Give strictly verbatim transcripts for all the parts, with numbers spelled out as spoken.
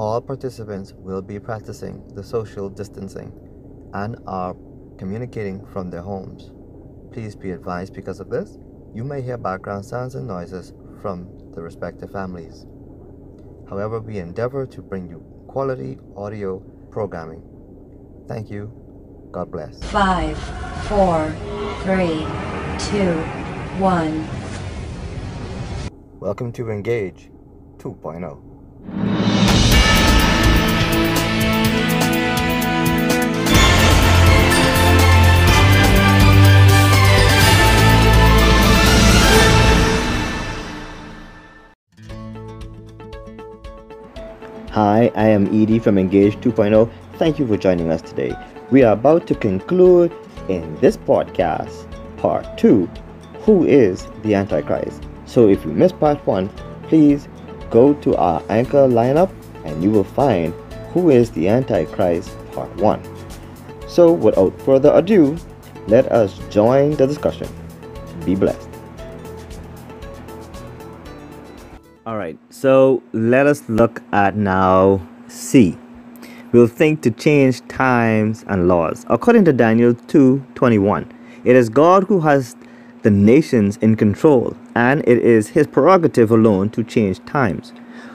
All participants will be practicing the social distancing and are communicating from their homes. Please be advised, because of this, you may hear background sounds and noises from the respective families. However, we endeavor to bring you quality audio programming. Thank you. God bless. Five, four, three, two, one. Welcome to Engage two point oh. Hi, I am Edie from Engage two point oh. Thank you for joining us today. We are about to conclude in this podcast, part two, who is the Antichrist? So if you missed part one, please go to our anchor lineup and you will find who is the Antichrist part one. So without further ado, let us join the discussion. Be blessed. Alright, so let us look at now C. Will think to change times and laws. According to Daniel two twenty-one, it is God who has the nations in control, and it is his prerogative alone to change times.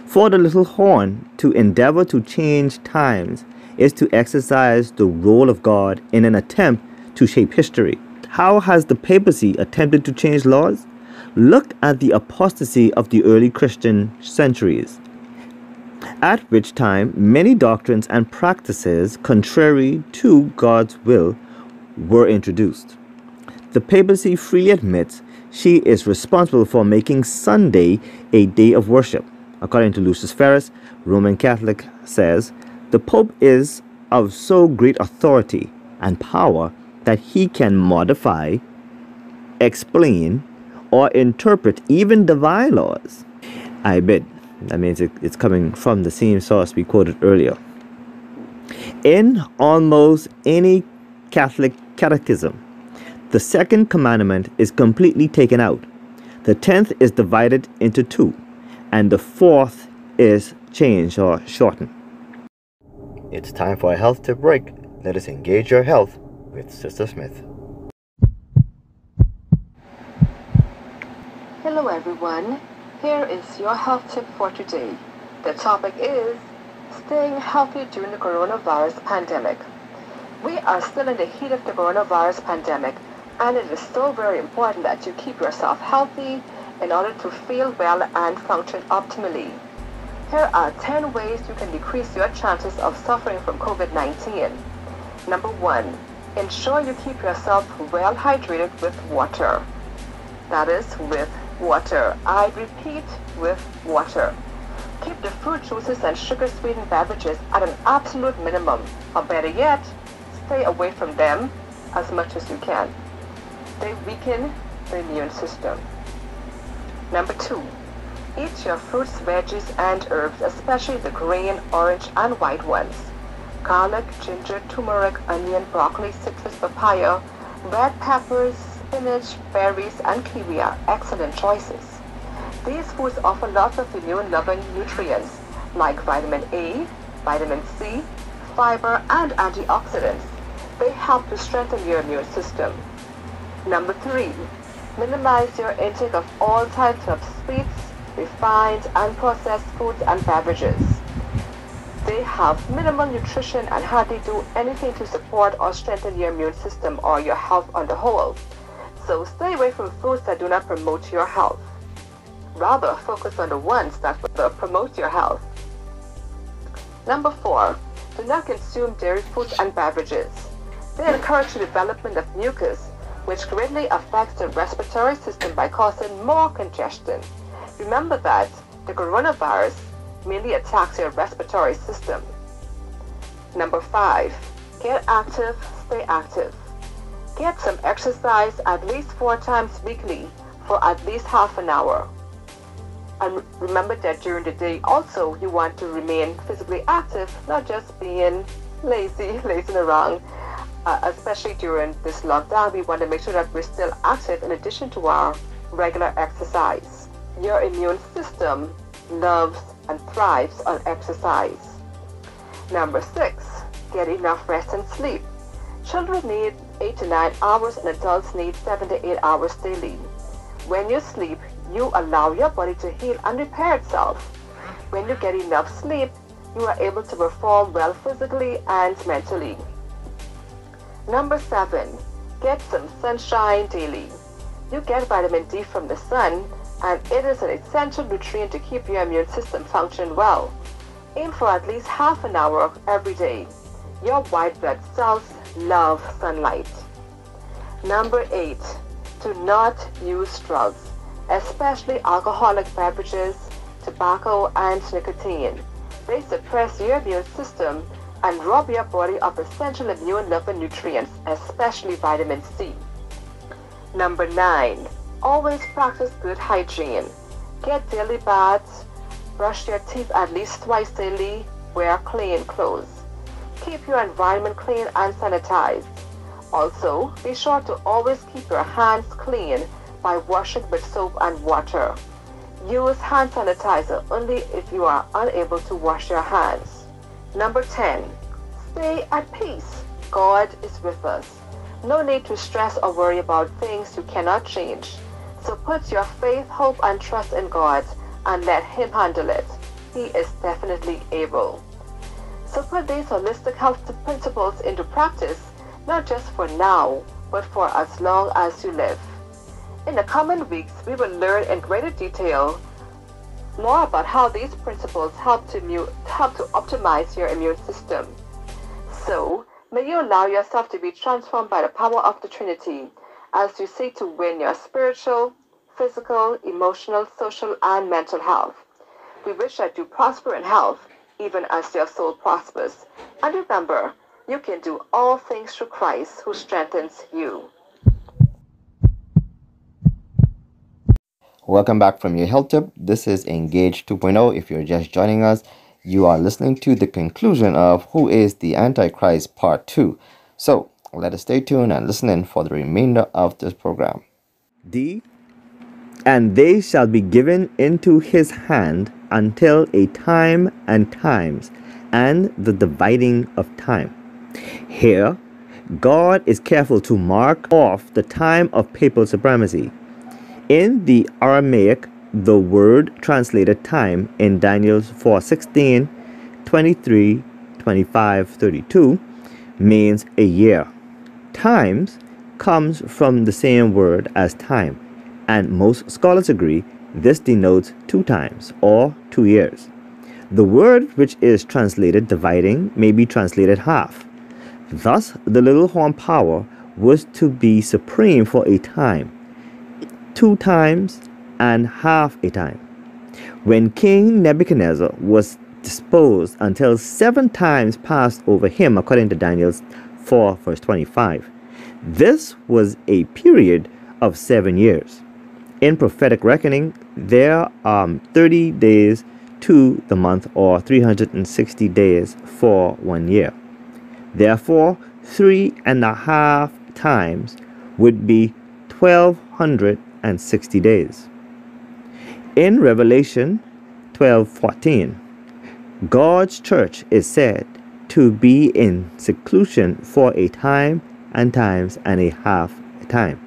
For the little horn to endeavor to change times is to exercise the role of God in an attempt to shape history. How has the papacy attempted to change laws? Look at the apostasy of the early Christian centuries, at which time many doctrines and practices contrary to God's will were introduced. The papacy freely admits she is responsible for making Sunday a day of worship. According to Lucius Ferris, Roman Catholic says, the Pope is of so great authority and power that he can modify, explain, or interpret even divine laws. I bet. That means it, it's coming from the same source we quoted earlier. In almost any Catholic catechism, the second commandment is completely taken out. The tenth is divided into two, and the fourth is changed or shortened. It's time for a health tip break. Let us engage your health with Sister Smith. Hello, everyone. Here is your health tip for today. The topic is staying healthy during the coronavirus pandemic. We are still in the heat of the coronavirus pandemic, and it is so very important that you keep yourself healthy in order to feel well and function optimally. Here are ten ways you can decrease your chances of suffering from COVID nineteen. Number one, ensure you keep yourself well hydrated with water. That is, with water. I repeat, with water. Keep the fruit juices and sugar-sweetened beverages at an absolute minimum, or better yet, stay away from them as much as you can. They weaken the immune system. Number two, eat your fruits, veggies, and herbs, especially the green, orange, and white ones. Garlic, ginger, turmeric, onion, broccoli, citrus, papaya, red peppers, spinach, berries, and kiwi are excellent choices. These foods offer lots of immune-loving nutrients like vitamin A, vitamin C, fiber, and antioxidants. They help to strengthen your immune system. Number three, minimize your intake of all types of sweets, refined, and processed foods and beverages. They have minimal nutrition and hardly do anything to support or strengthen your immune system or your health on the whole. So stay away from foods that do not promote your health. Rather, focus on the ones that will promote your health. Number four, do not consume dairy foods and beverages. They encourage the development of mucus, which greatly affects the respiratory system by causing more congestion. Remember that the coronavirus mainly attacks your respiratory system. Number five, get active, stay active. Get some exercise at least four times weekly for at least half an hour. And remember that during the day also you want to remain physically active, not just being lazy, lazing around. Uh, especially during this lockdown, we want to make sure that we're still active in addition to our regular exercise. Your immune system loves and thrives on exercise. Number six, get enough rest and sleep. Children need eight to nine hours and adults need seven to eight hours daily. When you sleep, you allow your body to heal and repair itself. When you get enough sleep, you are able to perform well physically and mentally. Number seven, get some sunshine daily. You get vitamin D from the sun, and it is an essential nutrient to keep your immune system functioning well. Aim for at least half an hour every day. Your white blood cells love sunlight. Number eight, do not use drugs, especially alcoholic beverages, tobacco, and nicotine. They suppress your immune system and rob your body of essential immune-loving nutrients, especially vitamin C. Number nine, always practice good hygiene. Get daily baths, brush your teeth at least twice daily, wear clean clothes. Keep your environment clean and sanitized. Also, be sure to always keep your hands clean by washing with soap and water. Use hand sanitizer only if you are unable to wash your hands. Number ten, stay at peace. God is with us. No need to stress or worry about things you cannot change. So put your faith, hope, and trust in God and let Him handle it. He is definitely able. So put these holistic health principles into practice, not just for now, but for as long as you live. In the coming weeks, we will learn in greater detail more about how these principles help to, help to optimize your immune system. So, may you allow yourself to be transformed by the power of the Trinity as you seek to win your spiritual, physical, emotional, social, and mental health. We wish that you prosper in health, even as your soul prospers. And remember, you can do all things through Christ who strengthens you. Welcome back from your health tip. This is Engage two point oh. If you're just joining us, you are listening to the conclusion of Who is the Antichrist Part two. So let us stay tuned and listen in for the remainder of this program. D. And they shall be given into his hand until a time and times and the dividing of time. Here, God is careful to mark off the time of papal supremacy. In the Aramaic, the word translated time in Daniel four sixteen, twenty-three, twenty-five, thirty-two means a year. Times comes from the same word as time, and most scholars agree this denotes two times or two years. The word which is translated dividing may be translated half. Thus, the little horn power was to be supreme for a time, two times, and half a time. When King Nebuchadnezzar was disposed until seven times passed over him, according to Daniel four verse twenty-five, this was a period of seven years. In prophetic reckoning, there are thirty days to the month, or three hundred sixty days for one year. Therefore, three and a half times would be twelve hundred sixty days. In Revelation twelve fourteen, God's church is said to be in seclusion for a time and times and a half a time.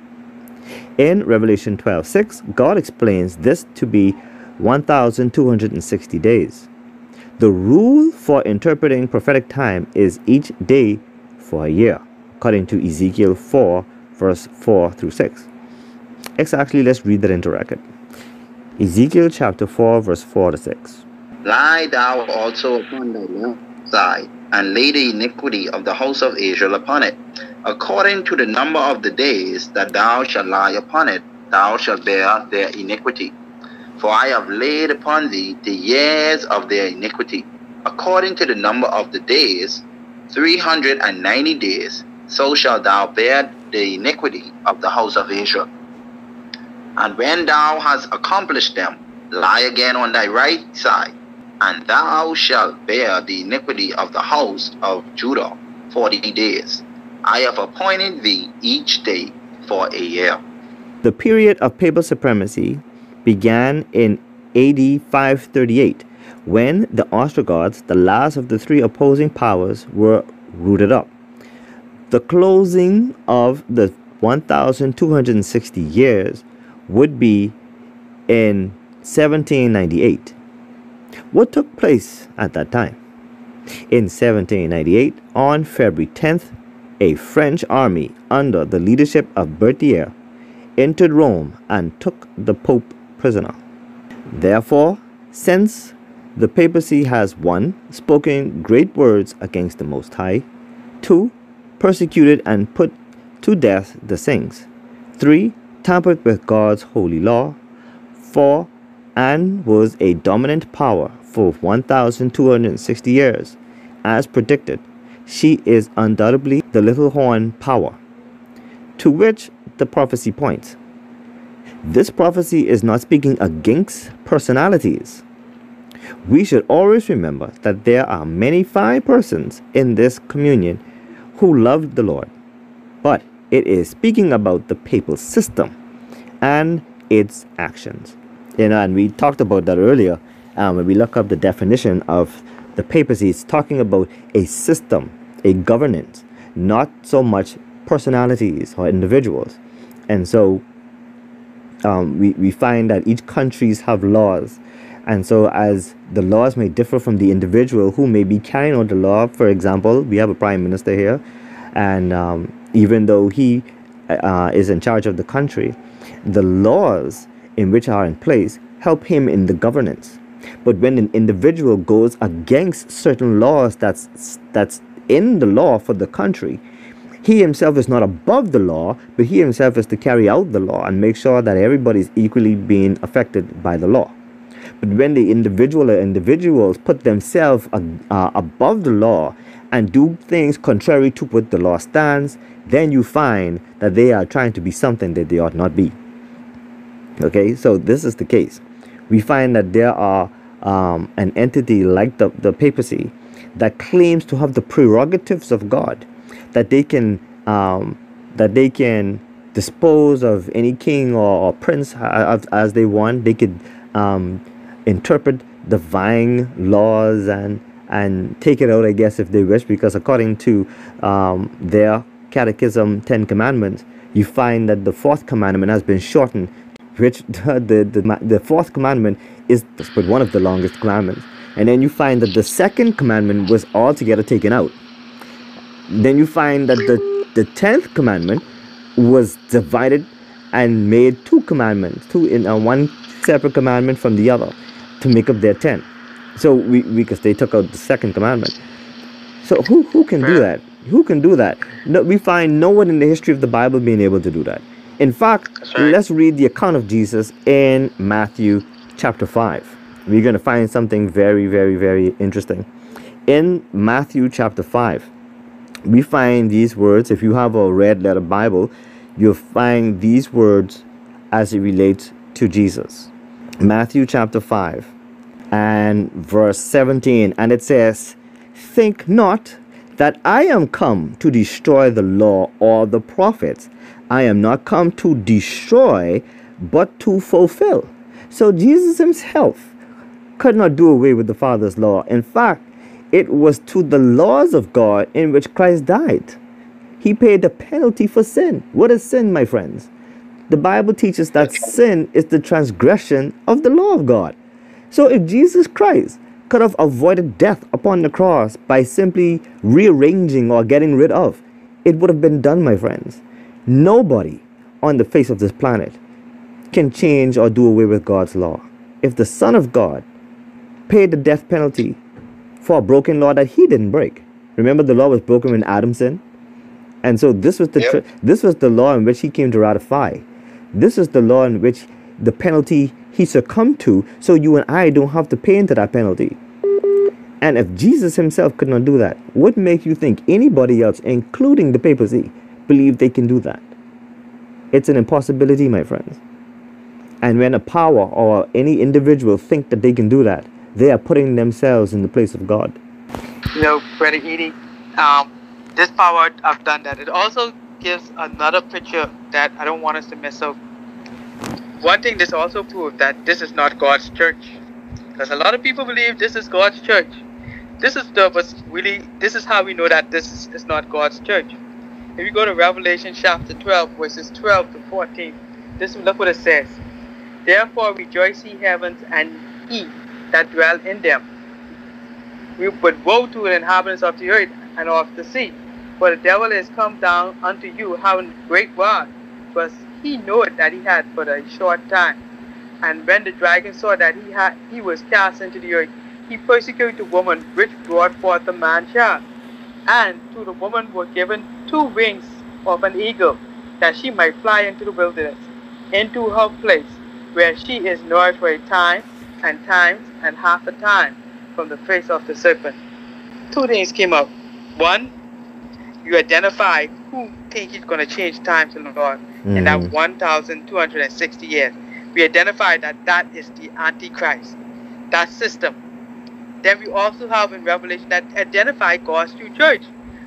In Revelation twelve six, God explains this to be one thousand two hundred sixty days. The rule for interpreting prophetic time is each day for a year, according to Ezekiel four verse four through six. Exactly, let's read that into record. Ezekiel chapter four verse four to six. Lie thou also upon thy left side, and lay the iniquity of the house of Israel upon it. According to the number of the days that thou shalt lie upon it, thou shalt bear their iniquity. For I have laid upon thee the years of their iniquity. According to the number of the days, three hundred and ninety days, so shalt thou bear the iniquity of the house of Israel. And when thou hast accomplished them, lie again on thy right side, and thou shalt bear the iniquity of the house of Judah forty days. I have appointed thee each day for a year. The period of papal supremacy began in A D five thirty-eight when the Ostrogoths, the last of the three opposing powers, were rooted up. The closing of the one thousand two hundred sixty years would be in seventeen ninety-eight. What took place at that time? In seventeen ninety-eight, on February tenth, a French army under the leadership of Berthier entered Rome and took the Pope prisoner. Therefore, since the papacy has one, spoken great words against the Most High, two, persecuted and put to death the saints, three, tampered with God's holy law, four, and was a dominant power for one thousand two hundred sixty years, as predicted, she is undoubtedly the little horn power, to which the prophecy points. This prophecy is not speaking against personalities. We should always remember that there are many fine persons in this communion who loved the Lord, but it is speaking about the papal system and its actions. You know, and we talked about that earlier. Um, when we look up the definition of the papacy, it's talking about a system, a governance, not so much personalities or individuals. And so um, we, we find that each countries have laws. And so as the laws may differ from the individual who may be carrying out the law, for example, we have a prime minister here, and um, even though he uh, is in charge of the country, the laws in which are in place help him in the governance. But when an individual goes against certain laws that's, that's in the law for the country, he himself is not above the law, but he himself is to carry out the law and make sure that everybody is equally being affected by the law. But when the individual or individuals put themselves uh, uh, above the law and do things contrary to what the law stands, then you find that they are trying to be something that they ought not be. Okay, so this is the case. We find that there are um, an entity like the, the papacy that claims to have the prerogatives of God, that they can um, that they can dispose of any king or, or prince as, as they want. They could Um, interpret divine laws and and take it out, I guess, if they wish, because according to um, their catechism, Ten Commandments, you find that the fourth commandment has been shortened, which the the, the, the fourth commandment is but one of the longest commandments. And then you find that the second commandment was altogether taken out. Then you find that the, the tenth commandment was divided and made two commandments, two in uh, one separate commandment from the other to make up their ten. So we, because they took out the second commandment. So who who can do that? Who can do that? No, we find no one in the history of the Bible being able to do that. In fact, let's read the account of Jesus in Matthew chapter five. We're going to find something very, very, very interesting. In Matthew chapter five, we find these words. If you have a red letter Bible, you'll find these words as it relates to Jesus. Matthew chapter five and verse seventeen, and it says, "Think not that I am come to destroy the law or the prophets. I am not come to destroy, but to fulfill." So Jesus himself could not do away with the Father's law. In fact, it was to the laws of God in which Christ died. He paid the penalty for sin. What is sin, my friends? The Bible teaches that sin is the transgression of the law of God. So if Jesus Christ could have avoided death upon the cross by simply rearranging or getting rid of, it would have been done, my friends. Nobody on the face of this planet can change or do away with God's law. If the Son of God paid the death penalty for a broken law that he didn't break. Remember, the law was broken when Adam sinned? And so this was the yep. this was the law in which he came to ratify. This is the law in which the penalty he succumbed to, so you and I don't have to pay into that penalty. And if Jesus himself could not do that, what makes you think anybody else, including the papacy, believe they can do that? It's an impossibility, my friends. And when a power or any individual think that they can do that, they are putting themselves in the place of God. You know, Brother Edie, um, this power I've done that. It also gives another picture that I don't want us to miss out. One thing this also proves, that this is not God's church. Because a lot of people believe this is God's church. This is the but really this is how we know that this is, is not God's church. If you go to Revelation chapter twelve, verses twelve to fourteen, this look what it says. Therefore rejoice ye heavens and ye that dwell in them. We but woe to the inhabitants of the earth and of the sea, for the devil is come down unto you having great wrath, because he knoweth that he had but a short time. And when the dragon saw that he had he was cast into the earth, he persecuted the woman which brought forth the man child. And to the woman were given two wings of an eagle, that she might fly into the wilderness, into her place, where she is nourished for a time, and times, and half a time, from the face of the serpent. Two things came up. One, you identify who think it's going to change times in the Lord, mm. in that one thousand two hundred sixty years. We identify that that is the Antichrist, that system. Then we also have in Revelation that identify God's true church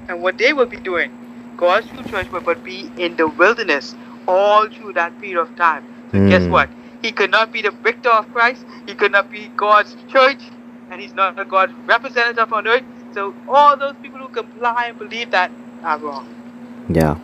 and what they will be doing. God's true church will but be in the wilderness all through that period of time. So mm. guess what? He could not be the victor of Christ. He could not be God's church. And he's not a God's representative on earth. So all those people who comply and believe that are wrong. Yeah.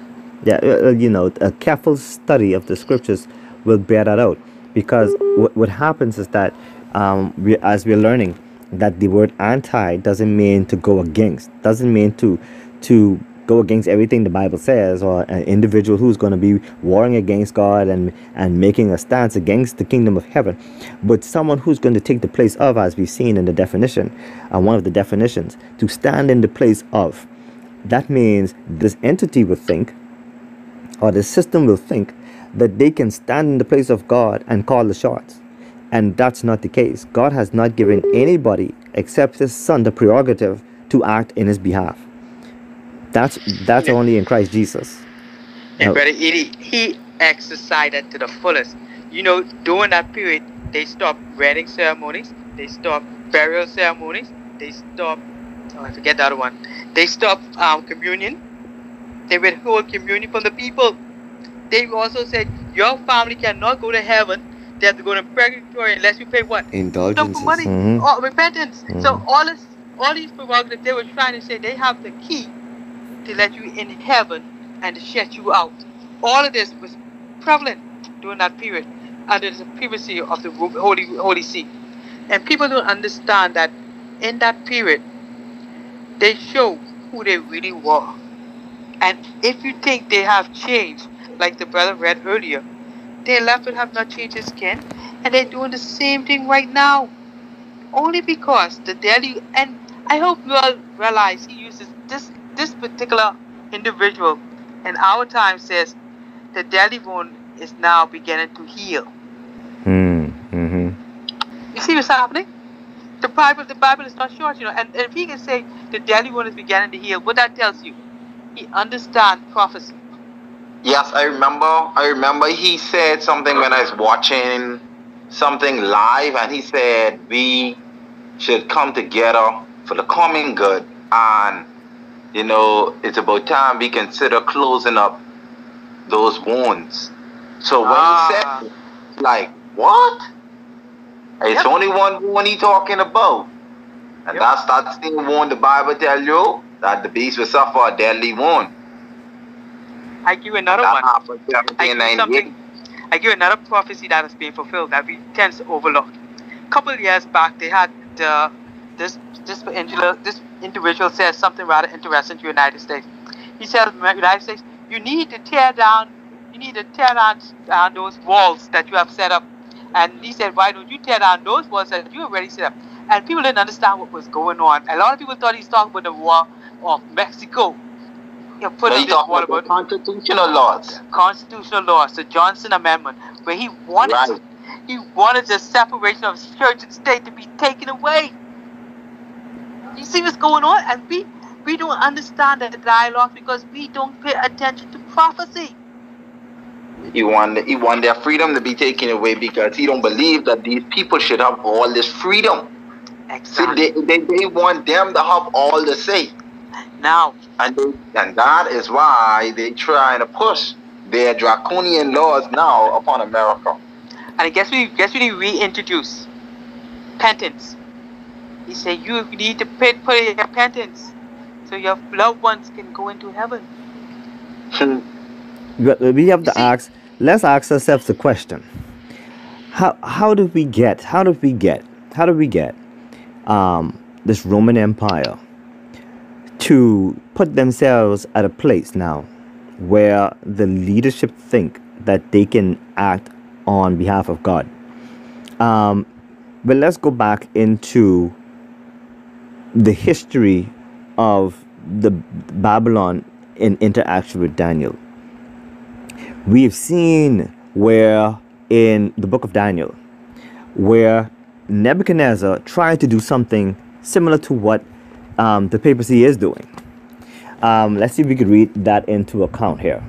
Yeah, uh, you know, a careful study of the scriptures will bear that out. Because what, what happens is that um, we, as we're learning, that the word anti doesn't mean to go against, doesn't mean to to go against everything the Bible says, or an individual who's going to be warring against God and and making a stance against the kingdom of heaven, but someone who's going to take the place of, as we've seen in the definition, uh, one of the definitions, to stand in the place of. That means this entity will think, or the system will think, that they can stand in the place of God and call the shots. And that's not the case. God has not given anybody except his son the prerogative to act in his behalf. That's that's only in Christ Jesus. And now, Brother Edie, he exercised it to the fullest. You know, during that period, they stopped wedding ceremonies. They stopped burial ceremonies. They stopped, oh, I forget the other one. They stopped um, communion. They withhold communion from the people. They also said, your family cannot go to heaven. They have to go to purgatory unless you pay what? Indulgences. Money, mm-hmm. or repentance. Mm-hmm. So all this, all these prerogatives, they were trying to say they have the key to let you in heaven and to shut you out. All of this was prevalent during that period under the primacy of the Holy Holy See. And people don't understand that in that period, they show who they really were. And if you think they have changed, like the brother read earlier, they left and have not changed his skin, and they're doing the same thing right now, only because the daily. And I hope you all realize he uses this this particular individual in our time, says the daily wound is now beginning to heal. Mm, mm-hmm. You see what's happening? The Bible, the Bible is not short, you know. And, and if he can say the daily wound is beginning to heal, what that tells you, he understands prophecy. Yes, I remember. I remember he said something when I was watching something live, and he said we should come together for the common good, and you know it's about time we consider closing up those wounds. So when ah. he said, like, what? It's yep. only one wound he talking about, and yep. that's that same wound the Bible tell you that the beast will suffer a deadly wound. I give you another one. I give, something, I give another prophecy that is being fulfilled that we tend to overlook. A couple of years back, they had the, this this individual, this individual said something rather interesting to the United States. He said, United States, you need to tear down, you need to tear down uh, those walls that you have set up. And he said, why don't you tear down those walls that you already set up? And people didn't understand what was going on. A lot of people thought he was talking about the war of Mexico. You put in this wall about constitutional laws. Constitutional laws, the Johnson Amendment, where he wanted right. he wanted the separation of church and state to be taken away. You see what's going on? And we we don't understand the dialogue because we don't pay attention to prophecy. He want he want their freedom to be taken away because he don't believe that these people should have all this freedom. Exactly. See, they, they they want them to have all the say. Now, and, they, and that is why they're trying to push their draconian laws now upon America. And I guess we guess we reintroduce repentance. He said you need to pray for repentance so your loved ones can go into heaven. Hmm. We have to ask, let's ask ourselves the question. How, how did we get, how did we get, how did we get um, this Roman Empire to put themselves at a place now where the leadership think that they can act on behalf of God? Um, but let's go back into the history of the Babylon in interaction with Daniel. We've seen where in the book of Daniel, where Nebuchadnezzar tried to do something similar to what um, the papacy is doing. Um, let's see if we could read that into account here.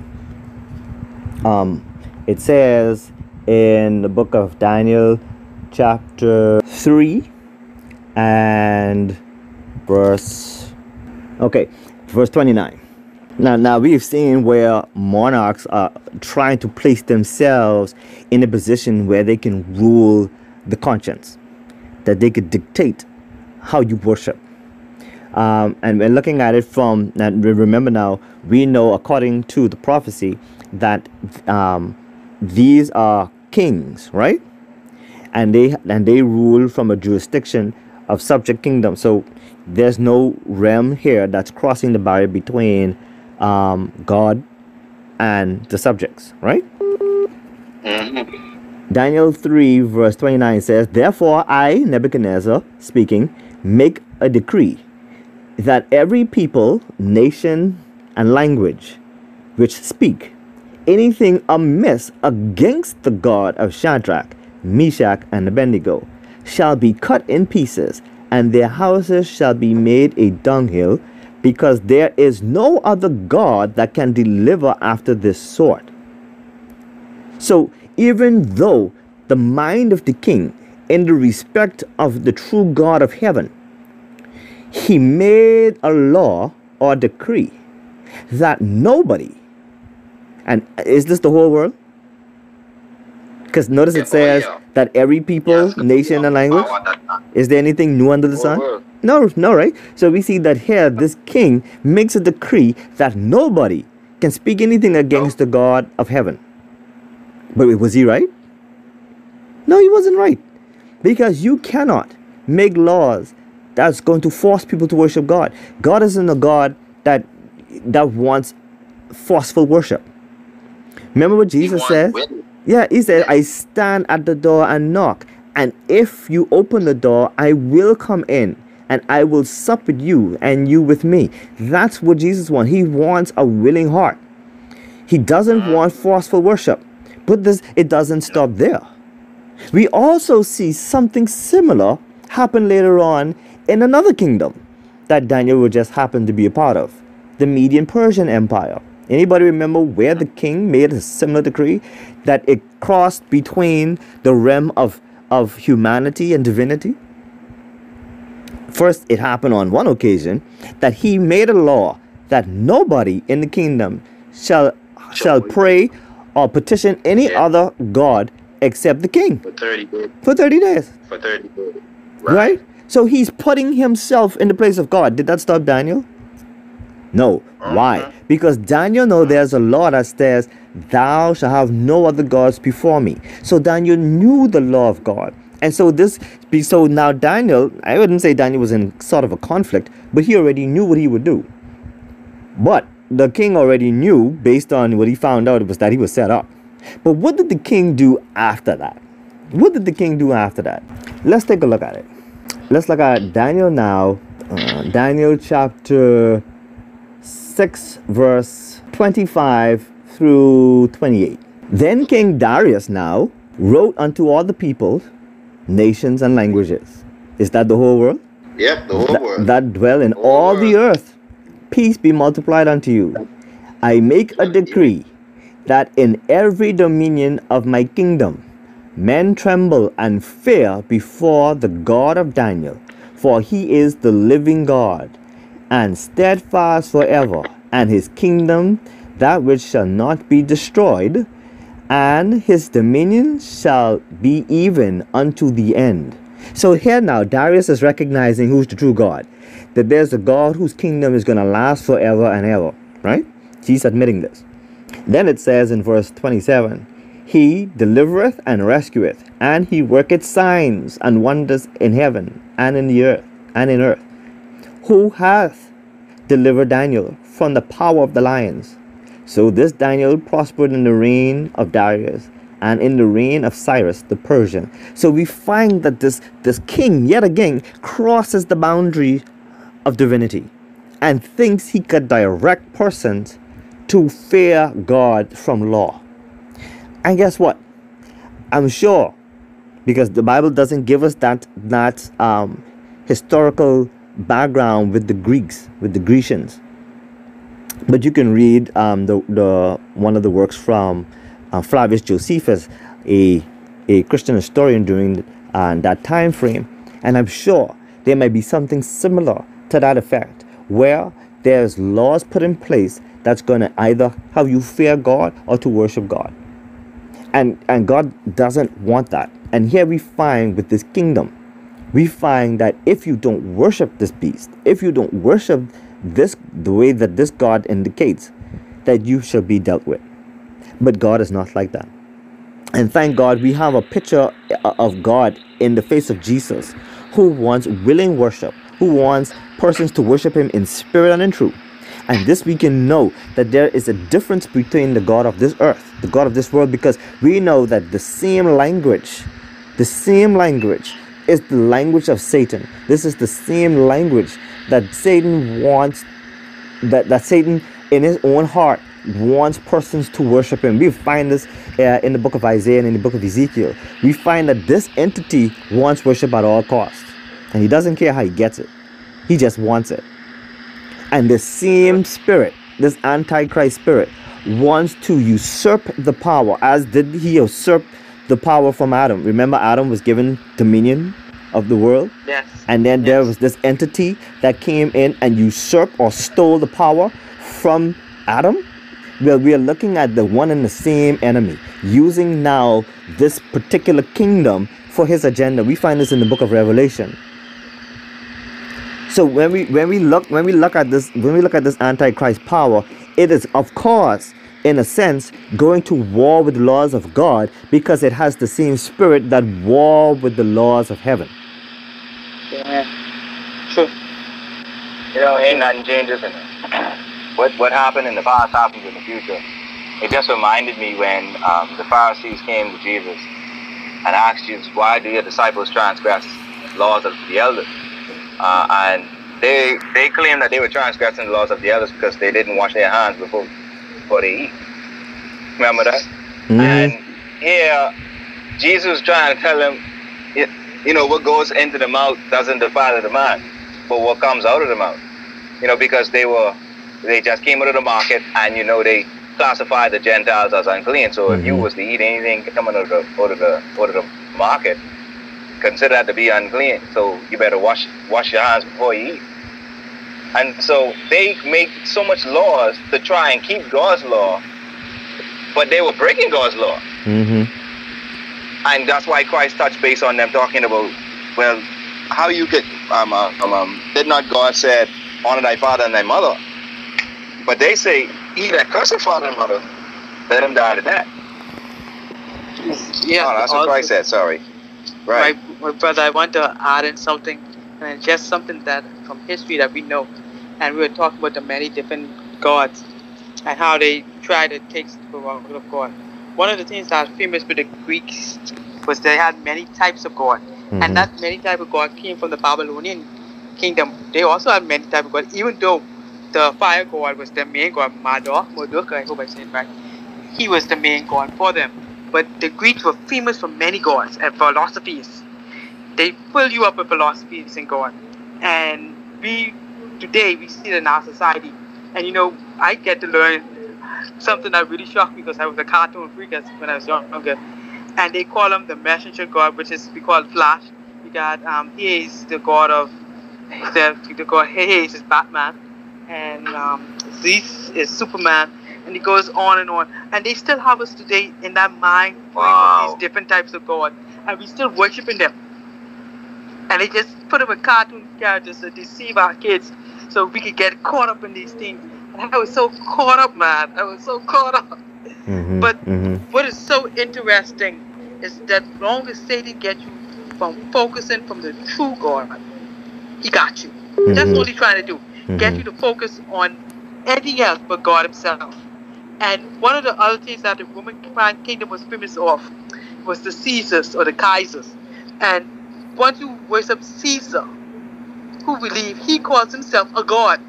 Um, it says in the book of Daniel, chapter three and verse, okay, verse twenty-nine. Now, now we've seen where monarchs are trying to place themselves in a position where they can rule the conscience, that they could dictate how you worship. Um, and we're looking at it from, and remember now, we know according to the prophecy that um, these are kings, right? And they and they rule from a jurisdiction of subject kingdom. So there's no realm here that's crossing the barrier between Um, God and the subjects, right? Mm-hmm. Daniel three verse twenty-nine says, "Therefore I, Nebuchadnezzar, speaking, make a decree that every people, nation, and language which speak anything amiss against the God of Shadrach, Meshach, and Abednego shall be cut in pieces, and their houses shall be made a dunghill, because there is no other God that can deliver after this sort." So even though the mind of the king, in the respect of the true God of heaven, he made a law or decree that nobody, and is this the whole world? Because notice it says that every people, nation, and language. Is there anything new under the sun? No, no, right? So we see that here, this king makes a decree that nobody can speak anything against the God of heaven. But was he right? No, he wasn't right. Because you cannot make laws that's going to force people to worship God. God isn't a God that, that wants forceful worship. Remember what Jesus said? Yeah, he said, "I stand at the door and knock. And if you open the door, I will come in, and I will sup with you and you with me." That's what Jesus wants. He wants a willing heart. He doesn't want forceful worship. But this, it doesn't stop there. We also see something similar happen later on in another kingdom that Daniel would just happen to be a part of, the Median Persian Empire. Anybody remember where the king made a similar decree that it crossed between the realm of of humanity and divinity? First, it happened on one occasion that he made a law that nobody in the kingdom shall shall pray or petition any yeah. other god except the king for thirty days. For thirty days. For thirty days. Right. right? So he's putting himself in the place of God. Did that stop Daniel? No. Uh-huh. Why? Because Daniel know there's a law that says, "Thou shalt have no other gods before me." So Daniel knew the law of God. And so this, so now Daniel, I wouldn't say Daniel was in sort of a conflict, but he already knew what he would do. But the king already knew, based on what he found out, was that he was set up. But what did the king do after that? What did the king do after that? Let's take a look at it. Let's look at Daniel now. Uh, Daniel chapter six verse twenty-five through twenty-eight. "Then King Darius now wrote unto all the people, nations, and languages." Is that the whole world? Yep, the whole Th world. "That dwell in the all world. the earth, peace be multiplied unto you. I make a decree that in every dominion of my kingdom men tremble and fear before the God of Daniel, for he is the living God, and steadfast forever, and his kingdom that which shall not be destroyed, and his dominion shall be even unto the end. So here now, Darius is recognizing who's the true God. That there's a God whose kingdom is going to last forever and ever, right? He's admitting this. Then it says in verse twenty-seven, He delivereth and rescueth, and he worketh signs and wonders in heaven and in the earth and in earth. Who hath delivered Daniel from the power of the lions? So this Daniel prospered in the reign of Darius and in the reign of Cyrus the Persian. So we find that this, this king, yet again, crosses the boundary of divinity and thinks he could direct persons to fear God from law. And guess what? I'm sure, because the Bible doesn't give us that, that um, historical background with the Greeks, with the Grecians. But you can read um, the, the one of the works from uh, Flavius Josephus, a, a Christian historian during uh, that time frame. And I'm sure there may be something similar to that effect, where there's laws put in place that's going to either have you fear God or to worship God. And, and God doesn't want that. And here we find with this kingdom, we find that if you don't worship this beast, if you don't worship this the way that this God indicates, that you shall be dealt with. But God is not like that, and thank God we have a picture of God in the face of Jesus, who wants willing worship, who wants persons to worship him in spirit and in truth. And this we can know that there is a difference between the God of this earth, the God of this world, because we know that the same language, the same language is the language of Satan. This is the same language that Satan wants, that, that Satan in his own heart wants persons to worship him. We find this uh, in the book of Isaiah and in the book of Ezekiel. We find that this entity wants worship at all costs, and he doesn't care how he gets it. He just wants it. And the same spirit, this Antichrist spirit, wants to usurp the power, as did he usurp the power from Adam. Remember, Adam was given dominion of the world? Yes. And then yes. There was this entity that came in and usurped or stole the power from Adam. Well, we are looking at the one and the same enemy, using now this particular kingdom for his agenda. We find this in the book of Revelation. So when we when we look when we look at this when we look at this Antichrist power, it is of course, in a sense, going to war with the laws of God, because it has the same spirit that war with the laws of heaven. Yeah. True. You know, ain't nothing changes in it. What, what happened in the past happens in the future. It just reminded me when um, the Pharisees came to Jesus and asked Jesus, why do your disciples transgress the laws of the elders? Uh, and they, they claimed that they were transgressing the laws of the elders because they didn't wash their hands before Before they eat. Remember that? Mm-hmm. And here, Jesus trying to tell him, you know, what goes into the mouth doesn't defile the man, but what comes out of the mouth. You know, because they were, they just came out of the market, and you know they classified the Gentiles as unclean. So mm-hmm. if you was to eat anything coming out of the out of the out of the market, consider that to be unclean. So you better wash wash your hands before you eat. And so they make so much laws to try and keep God's law, but they were breaking God's law. Mm-hmm. And that's why Christ touched base on them, talking about, well, how you could, um, uh, um, um, did not God said, honor thy father and thy mother? But they say, he that curseth father and mother, let him die to that. Yeah, oh, that's what Christ said, sorry. Right. My, my brother, I want to add in something. And just something that from history that we know, and we were talking about the many different gods and how they tried to take the word of God. One of the things that was famous with the Greeks was they had many types of God, mm-hmm. and that many type of God came from the Babylonian kingdom. They also had many type of God, even though the fire god was the main god, Marduk, Marduk, I hope I said it right. He was the main god for them, but the Greeks were famous for many gods and philosophies. They fill you up with philosophies and God. And we, today, we see it in our society. And you know, I get to learn something that really shocked me because I was a cartoon freak when I was younger. And they call him the messenger God, which is, we call Flash. We got, um, he is the God of, the, the God, he is Batman. And um, Zeus is Superman. And it goes on and on. And they still have us today in that mind, wow. These different types of God. And we still worshiping them. And they just put them with cartoon characters to deceive our kids so we could get caught up in these things. And I was so caught up, man. I was so caught up. Mm-hmm, but mm-hmm. what is so interesting is that long as Satan gets you from focusing from the true God, he got you. Mm-hmm. That's what he's trying to do. Mm-hmm. Get you to focus on anything else but God himself. And one of the other things that the Roman kingdom was famous of was the Caesars or the Kaisers. And once you worship Caesar, who believe he calls himself a god.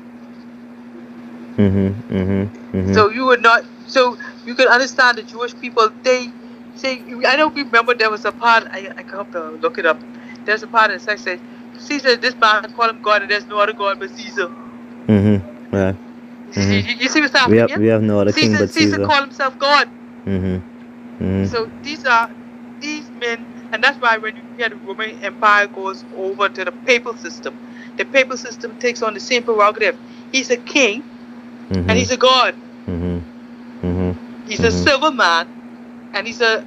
Mm-hmm, mm-hmm, mm-hmm. So you would not, so you can understand the Jewish people, they say, I don't remember there was a part, I, I hope to look it up, there's a part in the text that says, Caesar, this man, call him God, and there's no other God but Caesar. Mm-hmm, yeah. Mm-hmm. You, you see what's happening? We have, we have no other Caesar, king but Caesar. Caesar called himself God. Mm-hmm. Mm-hmm. So these are, these men, and that's why when you hear the Roman Empire goes over to the papal system, the papal system takes on the same prerogative. He's a king, mm-hmm. and he's a god. Mm-hmm. Mm-hmm. He's mm-hmm. a civil man, and he's a,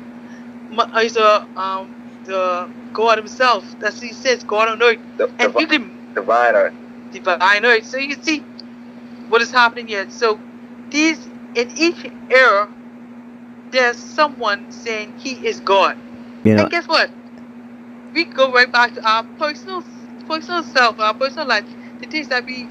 he's a um, the God himself. That's what he says, God on earth. The, and divi- can, divine earth. Divine earth. So you can see what is happening here. So these, in each era, there's someone saying he is God. You know, and guess what? We go right back to our personal, personal self, our personal life, the things that we,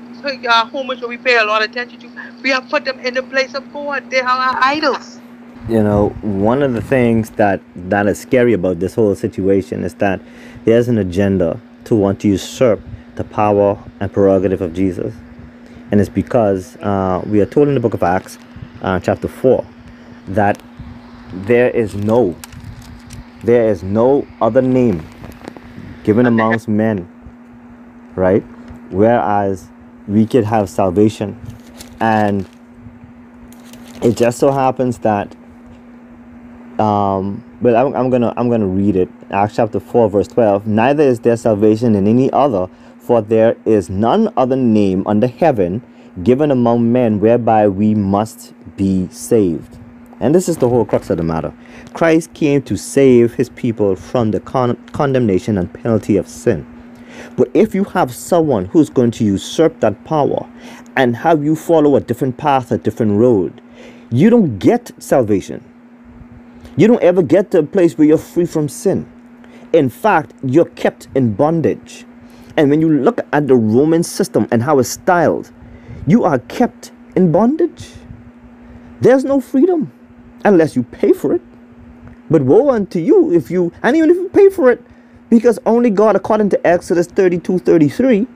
our homework, we pay a lot of attention to. We have put them in the place of God. They are our idols. You know, one of the things that that is scary about this whole situation is that there's an agenda to want to usurp the power and prerogative of Jesus. And it's because uh, we are told in the book of Acts, uh, chapter four, that there is no, there is no other name given amongst men, right? Whereas we could have salvation. And it just so happens that, um, but I'm, I'm gonna I'm gonna read it. Acts chapter four, verse twelve. Neither is there salvation in any other. For there is none other name under heaven given among men whereby we must be saved. And this is the whole crux of the matter. Christ came to save his people from the con- condemnation and penalty of sin. But if you have someone who's going to usurp that power and have you follow a different path, a different road, you don't get salvation. You don't ever get to a place where you're free from sin. In fact, you're kept in bondage. And when you look at the Roman system and how it's styled, you are kept in bondage. There's no freedom unless you pay for it. But woe unto you if you, and even if you pay for it, because only God, according to Exodus thirty-two thirty-three,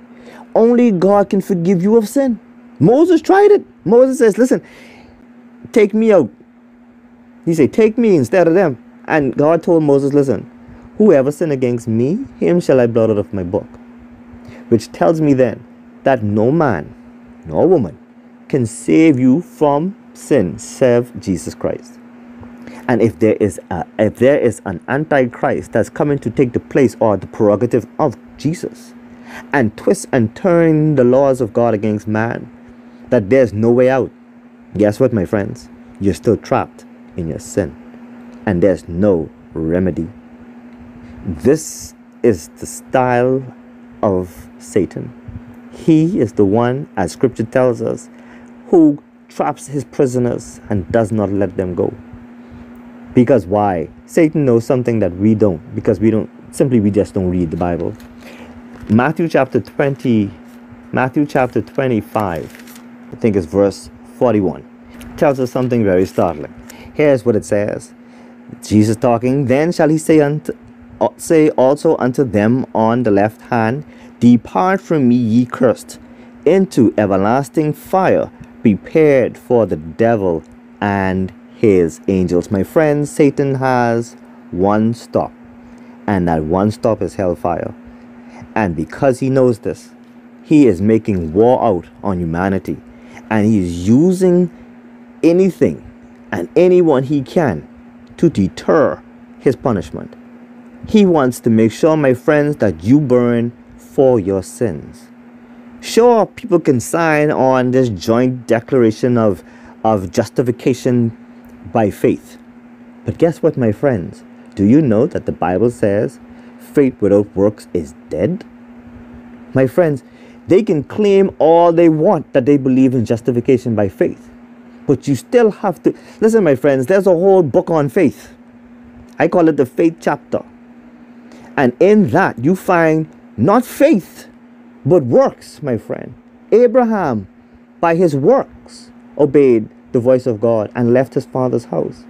only God can forgive you of sin. Moses tried it. Moses says, listen, take me out. He said, take me instead of them. And God told Moses, listen, whoever sinned against me, him shall I blot out of my book. Which tells me then that no man, no woman can save you from sin, save Jesus Christ. And if there is a, if there is an antichrist that's coming to take the place or the prerogative of Jesus and twist and turn the laws of God against man, that there's no way out, guess what, my friends? You're still trapped in your sin. And there's no remedy. This is the style of Satan. He is the one, as scripture tells us, who traps his prisoners and does not let them go. Because why? Satan knows something that we don't, because we don't, simply we just don't read the Bible. Matthew chapter twenty, Matthew chapter twenty-five, I think it's verse forty-one, tells us something very startling. Here's what it says. Jesus talking, then shall he say unto say also unto them on the left hand, depart from me, ye cursed, into everlasting fire, prepared for the devil and his angels. My friends, Satan has one stop, and that one stop is hellfire. And because he knows this, he is making war out on humanity, and he is using anything and anyone he can to deter his punishment. He wants to make sure, my friends, that you burn for your sins. Sure, people can sign on this joint declaration of, of justification by faith. But guess what, my friends? Do you know that the Bible says faith without works is dead? My friends, they can claim all they want that they believe in justification by faith. But you still have to... Listen, my friends, there's a whole book on faith. I call it the faith chapter. And in that, you find not faith, but works, my friend. Abraham, by his works, obeyed the voice of God and left his father's house.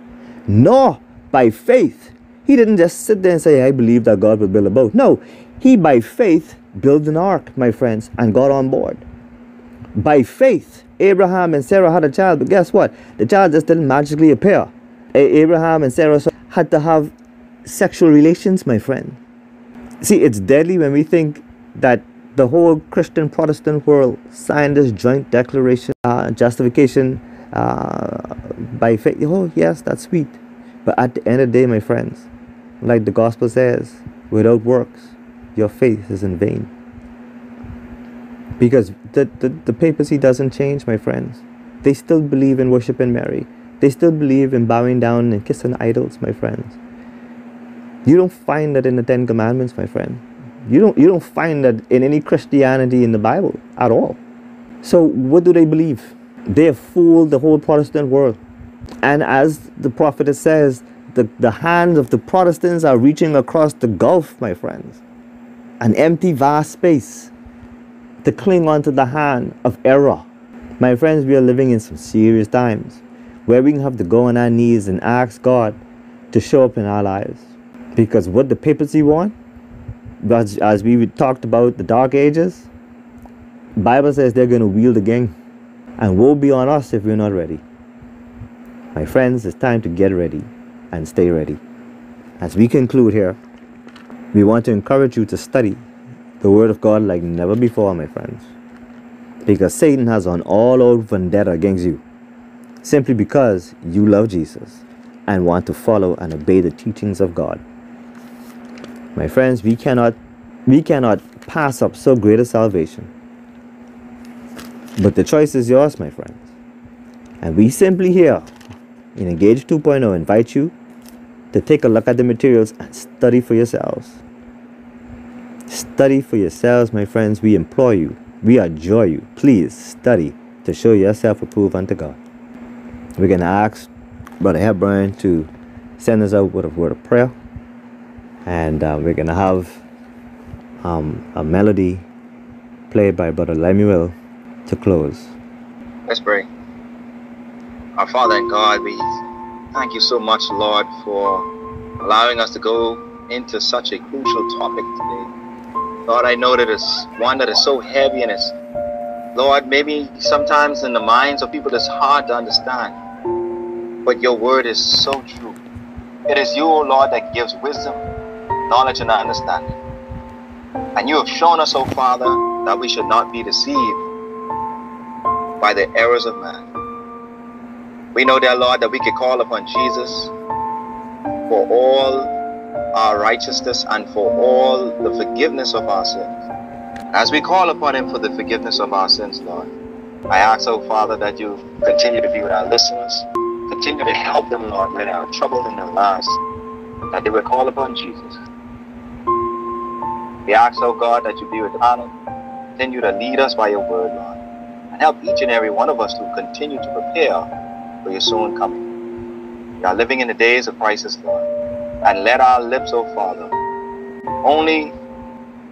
Nor by faith, he didn't just sit there and say, I believe that God will build a boat. No, he by faith built an ark, my friends, and got on board. By faith, Abraham and Sarah had a child, but guess what? The child just didn't magically appear. Abraham and Sarah had to have sexual relations, my friend. See, it's deadly when we think that the whole Christian Protestant world signed this joint declaration, uh, justification uh, by faith. Oh, yes, that's sweet. But at the end of the day, my friends, like the gospel says, without works, your faith is in vain. Because the, the, the papacy doesn't change, my friends. They still believe in worshiping Mary. They still believe in bowing down and kissing idols, my friends. You don't find that in the Ten Commandments, my friend. You don't, you don't find that in any Christianity in the Bible at all. So what do they believe? They have fooled the whole Protestant world. And as the prophetess says, the, the hands of the Protestants are reaching across the gulf, my friends. An empty, vast space to cling onto the hand of error. My friends, we are living in some serious times where we can have to go on our knees and ask God to show up in our lives. Because what the papacy want, as, as we talked about the Dark Ages, the Bible says they're going to wield again. And woe be on us if we're not ready. My friends, it's time to get ready and stay ready. As we conclude here, we want to encourage you to study the Word of God like never before, my friends. Because Satan has an all-out vendetta against you. Simply because you love Jesus and want to follow and obey the teachings of God. My friends, we cannot, we cannot pass up so great a salvation. But the choice is yours, my friends. And we simply here in Engage two point oh invite you to take a look at the materials and study for yourselves. Study for yourselves, my friends. We implore you. We adjure you. Please study to show yourself approved unto God. We're going to ask Brother Hebron to send us out with a word of prayer. And uh, we're going to have um, a melody played by Brother Lemuel to close. Let's pray. Our Father and God, we thank you so much, Lord, for allowing us to go into such a crucial topic today. Lord, I know that it's one that is so heavy, and it's, Lord, maybe sometimes in the minds of people it's hard to understand. But your word is so true. It is you, O Lord, that gives wisdom, knowledge, and understanding. And you have shown us, O Father, that we should not be deceived by the errors of man. We know, dear Lord, that we can call upon Jesus for all our righteousness and for all the forgiveness of our sins. As we call upon him for the forgiveness of our sins, Lord, I ask, oh Father, that you continue to be with our listeners. Continue to help them, Lord, when they are troubled in their lives, that they will call upon Jesus. We ask, oh God, that you be with Anna. Continue to lead us by your word, Lord, and help each and every one of us to continue to prepare for your soon coming. We are living in the days of crisis, Lord, and let our lips, O Father, only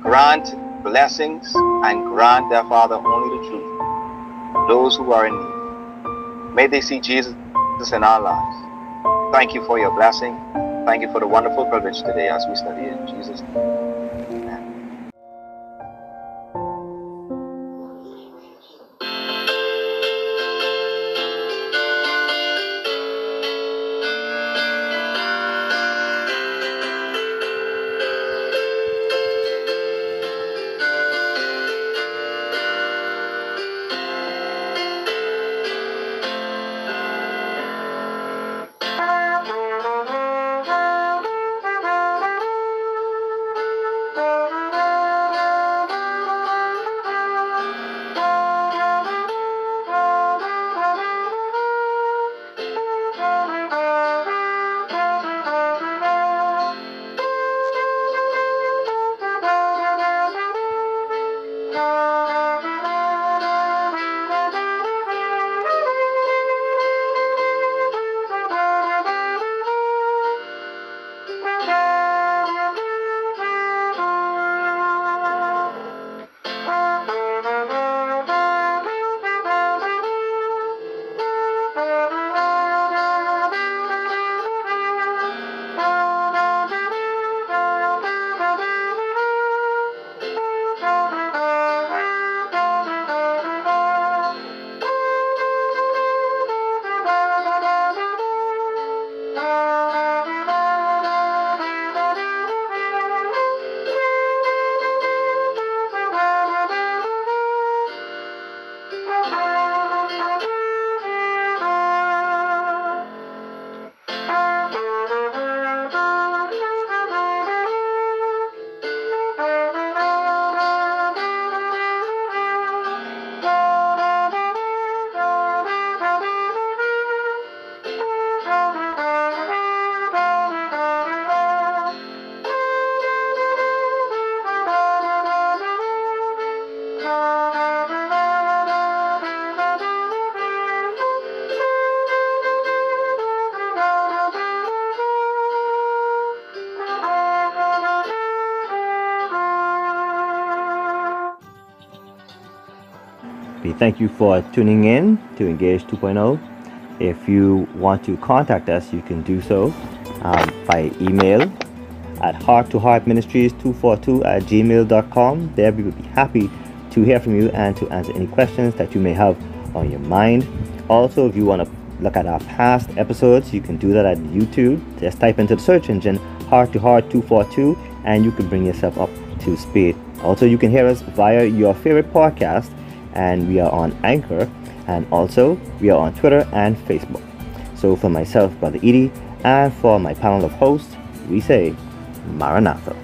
grant blessings and grant their Father only the truth. Those who are in need, may they see Jesus in our lives. Thank you for your blessing. Thank you for the wonderful privilege today as we study in Jesus' name. Thank you for tuning in to Engage two point oh. If you want to contact us, you can do so um, by email at heart to heart ministries two forty-two at gmail dot com. There we will be happy to hear from you and to answer any questions that you may have on your mind. Also, if you want to look at our past episodes, you can do that at YouTube. Just type into the search engine heart to heart two forty-two and you can bring yourself up to speed. Also, you can hear us via your favorite podcast, and we are on Anchor, and also we are on Twitter and Facebook. So for myself, Brother Edie, and for my panel of hosts, we say Maranatha.